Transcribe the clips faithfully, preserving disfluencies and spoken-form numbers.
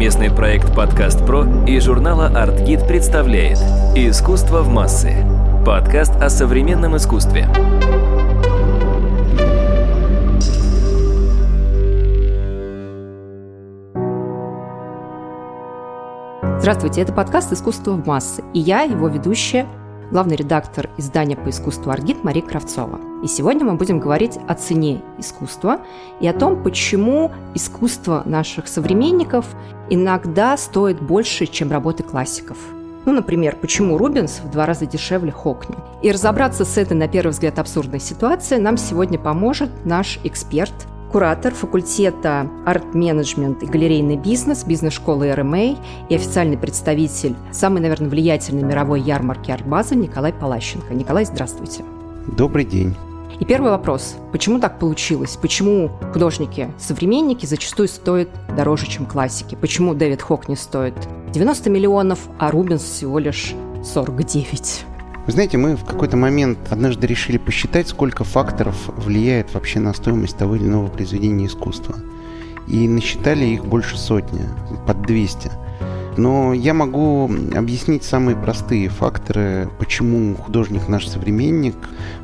Совместный проект «Подкаст.Про» и журнала «Артгид» представляет «Искусство в массы» – подкаст о современном искусстве. Здравствуйте, это подкаст «Искусство в массы», и я, его ведущая, главный редактор издания по искусству «Аргит» Мария Кравцова. И сегодня мы будем говорить о цене искусства и о том, почему искусство наших современников иногда стоит больше, чем работы классиков. Ну, например, почему Рубенс в два раза дешевле Хокни. И разобраться с этой, на первый взгляд, абсурдной ситуацией нам сегодня поможет наш эксперт, куратор факультета арт-менеджмент и галерейный бизнес, бизнес-школы эр эм а и официальный представитель самой, наверное, влиятельной мировой ярмарки арт-базы Николай Палащенко. Николай, здравствуйте. Добрый день. И первый вопрос. Почему так получилось? Почему художники-современники зачастую стоят дороже, чем классики? Почему Дэвид Хокни стоит девяносто миллионов, а Рубенс всего лишь сорок девять? Вы знаете, мы в какой-то момент однажды решили посчитать, сколько факторов влияет вообще на стоимость того или иного произведения искусства. И насчитали их больше сотни, под двести. Но я могу объяснить самые простые факторы, почему художник наш современник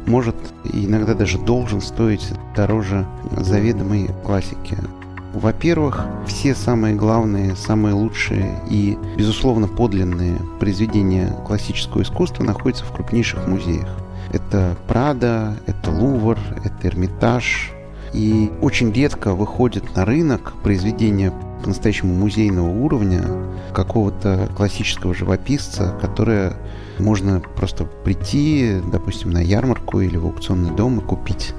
может и иногда даже должен стоить дороже заведомой классики. Во-первых, все самые главные, самые лучшие и, безусловно, подлинные произведения классического искусства находятся в крупнейших музеях. Это Прадо, это Лувр, это Эрмитаж. И очень редко выходят на рынок произведения по-настоящему музейного уровня какого-то классического живописца, которое можно просто прийти, допустим, на ярмарку или в аукционный дом и купить.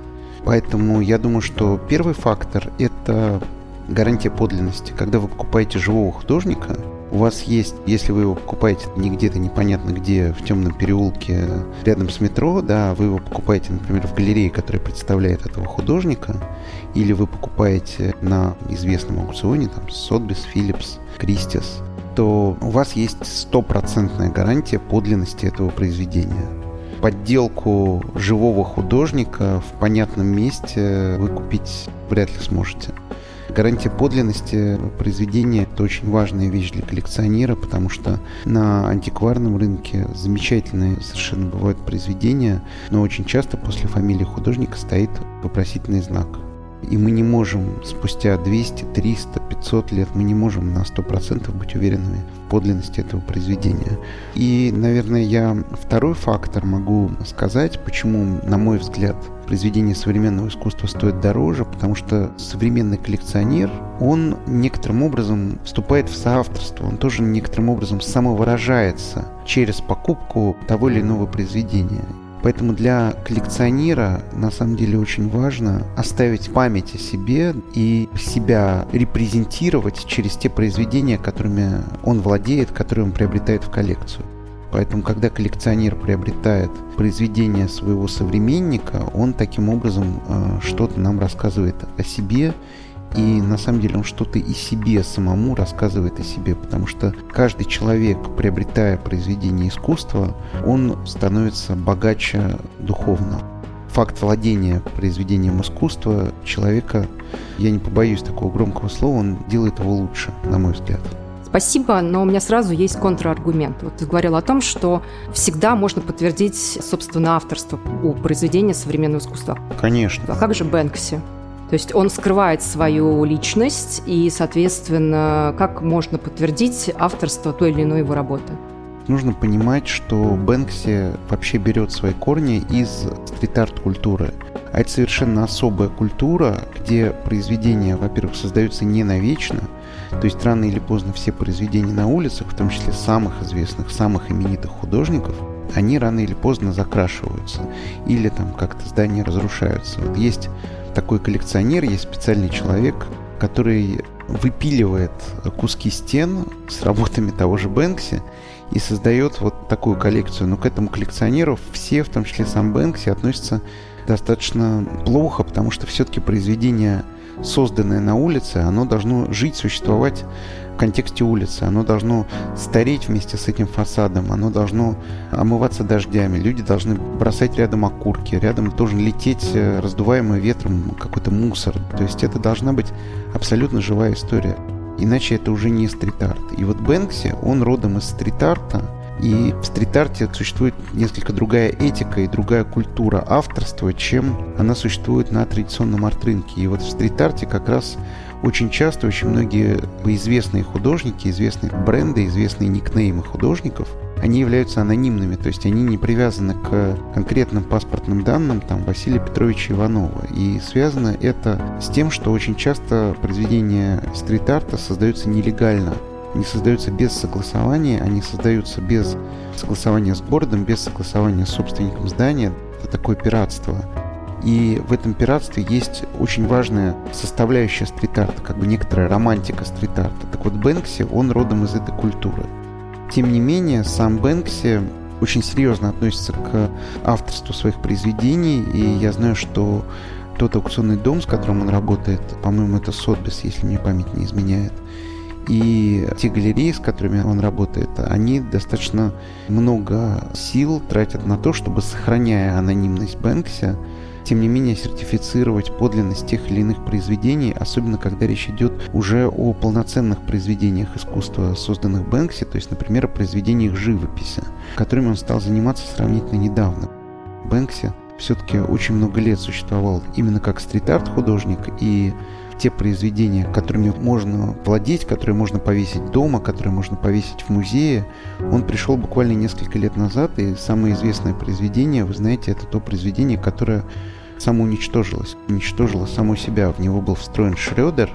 Поэтому я думаю, что первый фактор – это гарантия подлинности. Когда вы покупаете живого художника, у вас есть, если вы его покупаете не где-то непонятно где, в темном переулке рядом с метро, да, вы его покупаете, например, в галерее, которая представляет этого художника, или вы покупаете на известном аукционе, там, Сотбис, Филлипс, Кристис, то у вас есть стопроцентная гарантия подлинности этого произведения. Подделку живого художника в понятном месте вы купить вряд ли сможете. Гарантия подлинности произведения – это очень важная вещь для коллекционера, потому что на антикварном рынке замечательные совершенно бывают произведения, но очень часто после фамилии художника стоит вопросительный знак. И мы не можем спустя двести, триста, пятьсот лет, мы не можем на сто процентов быть уверенными в подлинности этого произведения. И, наверное, я второй фактор могу сказать, почему, на мой взгляд, произведения современного искусства стоят дороже, потому что современный коллекционер, он некоторым образом вступает в соавторство, он тоже некоторым образом самовыражается через покупку того или иного произведения. Поэтому для коллекционера на самом деле очень важно оставить память о себе и себя репрезентировать через те произведения, которыми он владеет, которые он приобретает в коллекцию. Поэтому, когда коллекционер приобретает произведение своего современника, он таким образом э, что-то нам рассказывает о себе. И на самом деле он что-то и себе самому рассказывает о себе, потому что каждый человек, приобретая произведение искусства, он становится богаче духовно. Факт владения произведением искусства человека, я не побоюсь такого громкого слова, он делает его лучше, на мой взгляд. Спасибо, но у меня сразу есть контраргумент. Вот ты говорил о том, что всегда можно подтвердить, собственно, авторство у произведения современного искусства. Конечно. А как же Бэнкси? То есть он скрывает свою личность, и, соответственно, как можно подтвердить авторство той или иной его работы? Нужно понимать, что Бэнкси вообще берет свои корни из стрит-арт-культуры. А это совершенно особая культура, где произведения, во-первых, создаются не навечно, то есть рано или поздно все произведения на улицах, в том числе самых известных, самых именитых художников, они рано или поздно закрашиваются или там как-то здания разрушаются. Вот есть такой коллекционер, есть специальный человек, который выпиливает куски стен с работами того же Бэнкси и создает вот такую коллекцию. Но к этому коллекционеру все, в том числе сам Бэнкси, относятся достаточно плохо, потому что все-таки произведение, созданное на улице, оно должно жить, существовать в контексте улицы, оно должно стареть вместе с этим фасадом, оно должно омываться дождями, люди должны бросать рядом окурки, рядом должен лететь раздуваемый ветром какой-то мусор. То есть это должна быть абсолютно живая история. Иначе это уже не стрит-арт. И вот Бэнкси, он родом из стрит-арта. И в стрит-арте существует несколько другая этика и другая культура авторства, чем она существует на традиционном арт-рынке. И вот в стрит-арте как раз очень часто очень многие известные художники, известные бренды, известные никнеймы художников, они являются анонимными, то есть они не привязаны к конкретным паспортным данным там Василия Петровича Иванова. И связано это с тем, что очень часто произведения стрит-арта создаются нелегально. Они создаются без согласования, они создаются без согласования с городом, без согласования с собственником здания. Это такое пиратство. И в этом пиратстве есть очень важная составляющая стрит-арта, как бы некоторая романтика стрит-арта. Так вот, Бэнкси, он родом из этой культуры. Тем не менее, сам Бэнкси очень серьезно относится к авторству своих произведений, и я знаю, что тот аукционный дом, с которым он работает, по-моему, это Сотбис, если мне память не изменяет, и те галереи, с которыми он работает, они достаточно много сил тратят на то, чтобы, сохраняя анонимность Бэнкси, тем не менее сертифицировать подлинность тех или иных произведений, особенно когда речь идет уже о полноценных произведениях искусства, созданных Бэнкси, то есть, например, о произведениях живописи, которыми он стал заниматься сравнительно недавно. Бэнкси все-таки очень много лет существовал именно как стрит-арт художник, и те произведения, которыми можно владеть, которые можно повесить дома, которые можно повесить в музее, он пришел буквально несколько лет назад, и самое известное произведение, вы знаете, это то произведение, которое самоуничтожилось, уничтожило само себя. В него был встроен шредер,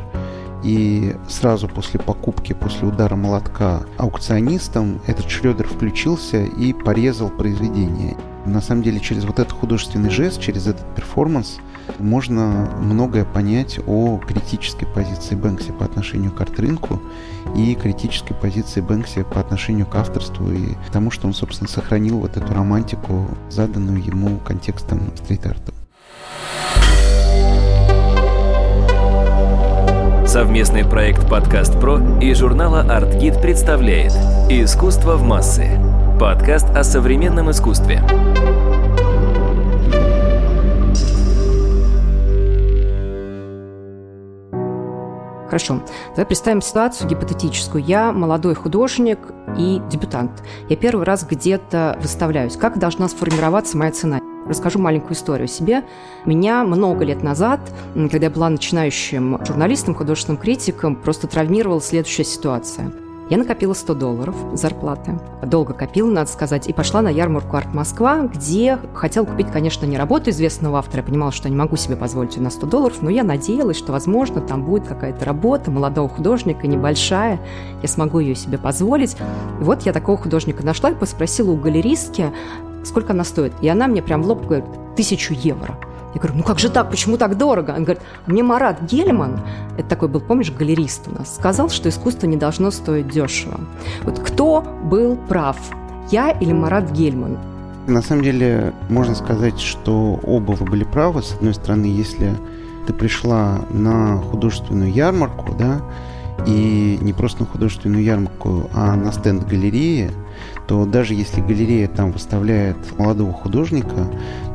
и сразу после покупки, после удара молотка аукционистом, этот шредер включился и порезал произведение. На самом деле, через вот этот художественный жест, через этот перформанс можно многое понять о критической позиции Бэнкси по отношению к арт-рынку и критической позиции Бэнкси по отношению к авторству и к тому, что он, собственно, сохранил вот эту романтику, заданную ему контекстом стрит-арта. Совместный проект «Подкаст.Про» и журнала «Артгид» представляет «Искусство в массы». Подкаст о современном искусстве. Хорошо, давай представим ситуацию гипотетическую. Я молодой художник и дебютант. Я первый раз где-то выставляюсь. Как должна сформироваться моя цена? Расскажу маленькую историю о себе. Меня много лет назад, когда я была начинающим журналистом, художественным критиком, просто травмировала следующая ситуация. Я накопила сто долларов зарплаты. Долго копила, надо сказать, и пошла на ярмарку «Арт Москва», где хотела купить, конечно, не работу известного автора. Я понимала, что я не могу себе позволить ее на сто долларов, но я надеялась, что, возможно, там будет какая-то работа молодого художника, небольшая. Я смогу ее себе позволить. И вот я такого художника нашла и поспросила у галеристки, сколько она стоит. И она мне прям в лоб говорит: тысячу евро. Я говорю: ну как же так, почему так дорого? Он говорит: мне Марат Гельман, это такой был, помнишь, галерист у нас, сказал, что искусство не должно стоить дешево. Вот кто был прав, я или Марат Гельман? На самом деле можно сказать, что оба вы были правы. С одной стороны, если ты пришла на художественную ярмарку, да, и не просто на художественную ярмарку, а на стенд галереи, то даже если галерея там выставляет молодого художника,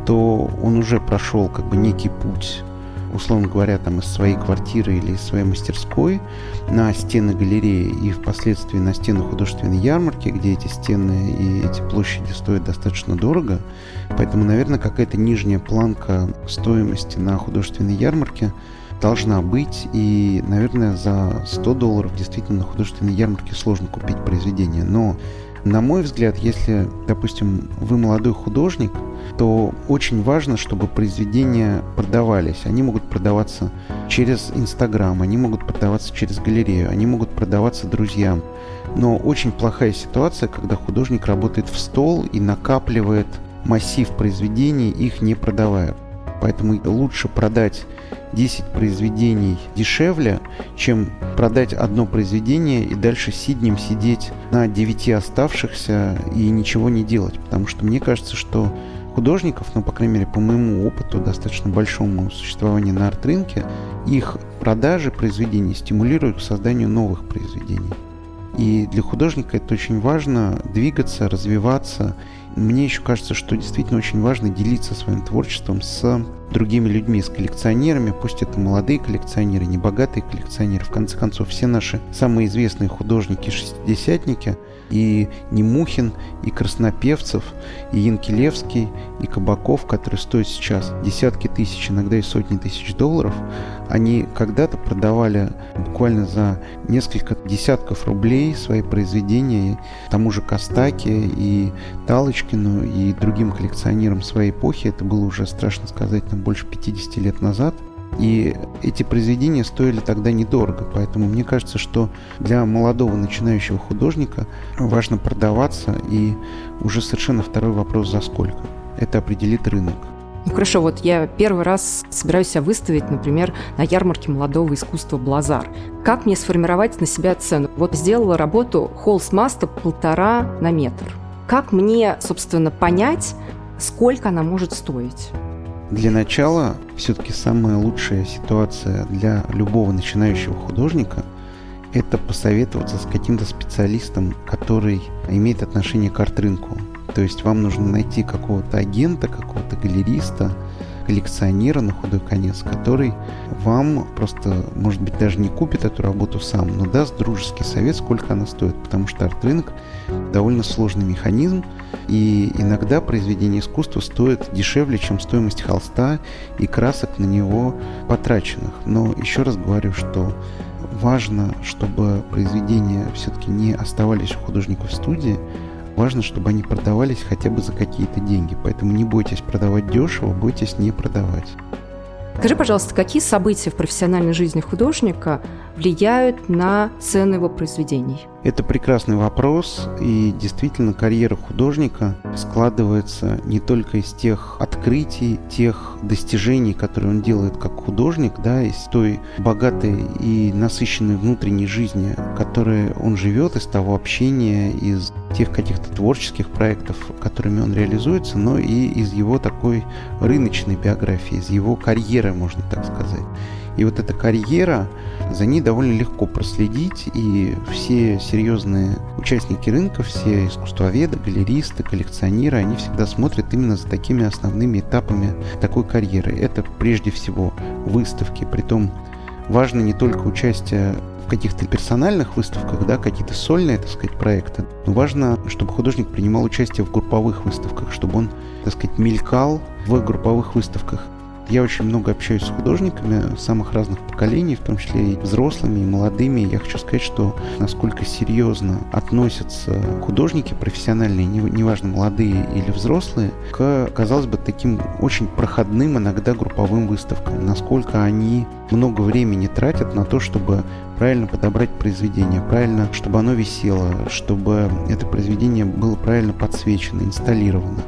то он уже прошел как бы некий путь, условно говоря, там из своей квартиры или из своей мастерской на стены галереи и впоследствии на стены художественной ярмарки, где эти стены и эти площади стоят достаточно дорого. Поэтому, наверное, какая-то нижняя планка стоимости на художественной ярмарке должна быть, и, наверное, за сто долларов действительно на художественной ярмарке сложно купить произведение. Но, на мой взгляд, если, допустим, вы молодой художник, то очень важно, чтобы произведения продавались. Они могут продаваться через Инстаграм, они могут продаваться через галерею, они могут продаваться друзьям. Но очень плохая ситуация, когда художник работает в стол и накапливает массив произведений, их не продавая. Поэтому лучше продать десять произведений дешевле, чем продать одно произведение и дальше сиднем сидеть на девяти оставшихся и ничего не делать. Потому что мне кажется, что художников, ну, по крайней мере, по моему опыту, достаточно большому существованию на арт-рынке, их продажи произведений стимулируют к созданию новых произведений. И для художника это очень важно — двигаться, развиваться. Мне еще кажется, что действительно очень важно делиться своим творчеством с другими людьми, с коллекционерами, пусть это молодые коллекционеры, небогатые коллекционеры. В конце концов, все наши самые известные художники-шестидесятники, и Немухин, и Краснопевцев, и Янкелевский, и Кабаков, которые стоят сейчас десятки тысяч, иногда и сотни тысяч долларов, они когда-то продавали буквально за несколько десятков рублей свои произведения тому же Костаке и Талочкину и другим коллекционерам своей эпохи. Это было уже, страшно сказать, там больше пятидесяти лет назад. И эти произведения стоили тогда недорого, поэтому мне кажется, что для молодого начинающего художника важно продаваться, и уже совершенно второй вопрос за сколько. Это определит рынок. Ну хорошо, вот я первый раз собираюсь себя выставить, например, на ярмарке молодого искусства «Блазар». Как мне сформировать на себя цену? Вот сделала работу холст маста полтора на метр. Как мне, собственно, понять, сколько она может стоить? Для начала, все-таки самая лучшая ситуация для любого начинающего художника – это посоветоваться с каким-то специалистом, который имеет отношение к арт-рынку. То есть вам нужно найти какого-то агента, какого-то галериста, коллекционера на худой конец, который вам просто, может быть, даже не купит эту работу сам, но даст дружеский совет, сколько она стоит, потому что арт-рынок довольно сложный механизм, и иногда произведение искусства стоит дешевле, чем стоимость холста и красок на него потраченных. Но еще раз говорю, что важно, чтобы произведения все-таки не оставались у художников в студии. Важно, чтобы они продавались хотя бы за какие-то деньги, поэтому не бойтесь продавать дешево, бойтесь не продавать. Скажи, пожалуйста, какие события в профессиональной жизни художника влияют на цены его произведений? Это прекрасный вопрос, и действительно карьера художника складывается не только из тех открытий, тех достижений, которые он делает как художник, да, из той богатой и насыщенной внутренней жизни, которой он живет, из того общения, из тех каких-то творческих проектов, которыми он реализуется, но и из его такой рыночной биографии, из его карьеры, можно так сказать. И вот эта карьера, за ней довольно легко проследить, и все серьезные участники рынка, все искусствоведы, галеристы, коллекционеры, они всегда смотрят именно за такими основными этапами такой карьеры. Это прежде всего выставки, притом важно не только участие в каких-то персональных выставках, да, какие-то сольные, так сказать, проекты, но важно, чтобы художник принимал участие в групповых выставках, чтобы он, так сказать, мелькал в групповых выставках. Я очень много общаюсь с художниками самых разных поколений, в том числе и взрослыми, и молодыми. Я хочу сказать, что насколько серьезно относятся художники профессиональные, неважно, молодые или взрослые, к, казалось бы, таким очень проходным иногда групповым выставкам. Насколько они много времени тратят на то, чтобы правильно подобрать произведение, правильно, чтобы оно висело, чтобы это произведение было правильно подсвечено, инсталлировано.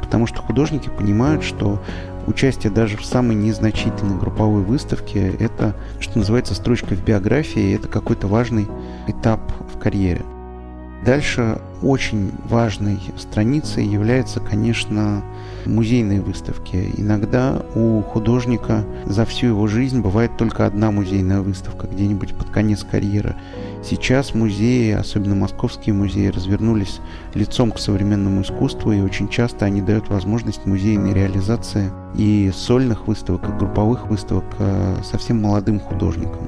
Потому что художники понимают, что участие даже в самой незначительной групповой выставке – это, что называется, строчка в биографии, это какой-то важный этап в карьере. Дальше очень важной страницей являются, конечно, музейные выставки. Иногда у художника за всю его жизнь бывает только одна музейная выставка где-нибудь под конец карьеры. Сейчас музеи, особенно московские музеи, развернулись лицом к современному искусству, и очень часто они дают возможность музейной реализации и сольных выставок, и групповых выставок совсем молодым художникам.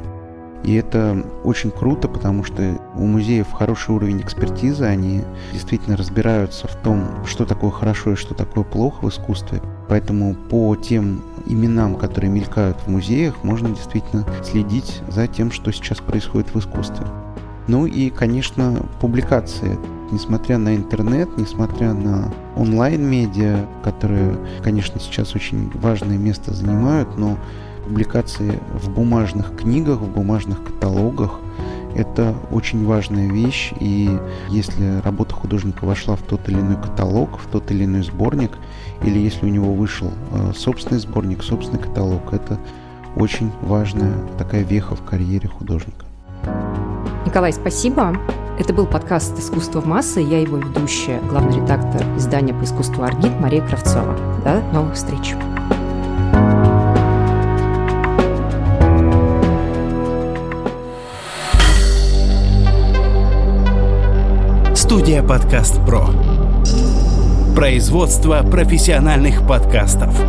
И это очень круто, потому что у музеев хороший уровень экспертизы, они действительно разбираются в том, что такое хорошо и что такое плохо в искусстве. Поэтому по тем именам, которые мелькают в музеях, можно действительно следить за тем, что сейчас происходит в искусстве. Ну и, конечно, публикации. Несмотря на интернет, несмотря на онлайн-медиа, которые, конечно, сейчас очень важное место занимают, но публикации в бумажных книгах, в бумажных каталогах – это очень важная вещь, и если работа художника вошла в тот или иной каталог, в тот или иной сборник, или если у него вышел собственный сборник, собственный каталог – это очень важная такая веха в карьере художника. Николай, спасибо. Это был подкаст «Искусство в массы». Я его ведущая, главный редактор издания по искусству «Аргит» Мария Кравцова. До новых встреч. Студия «Подкаст.Про». Производство профессиональных подкастов.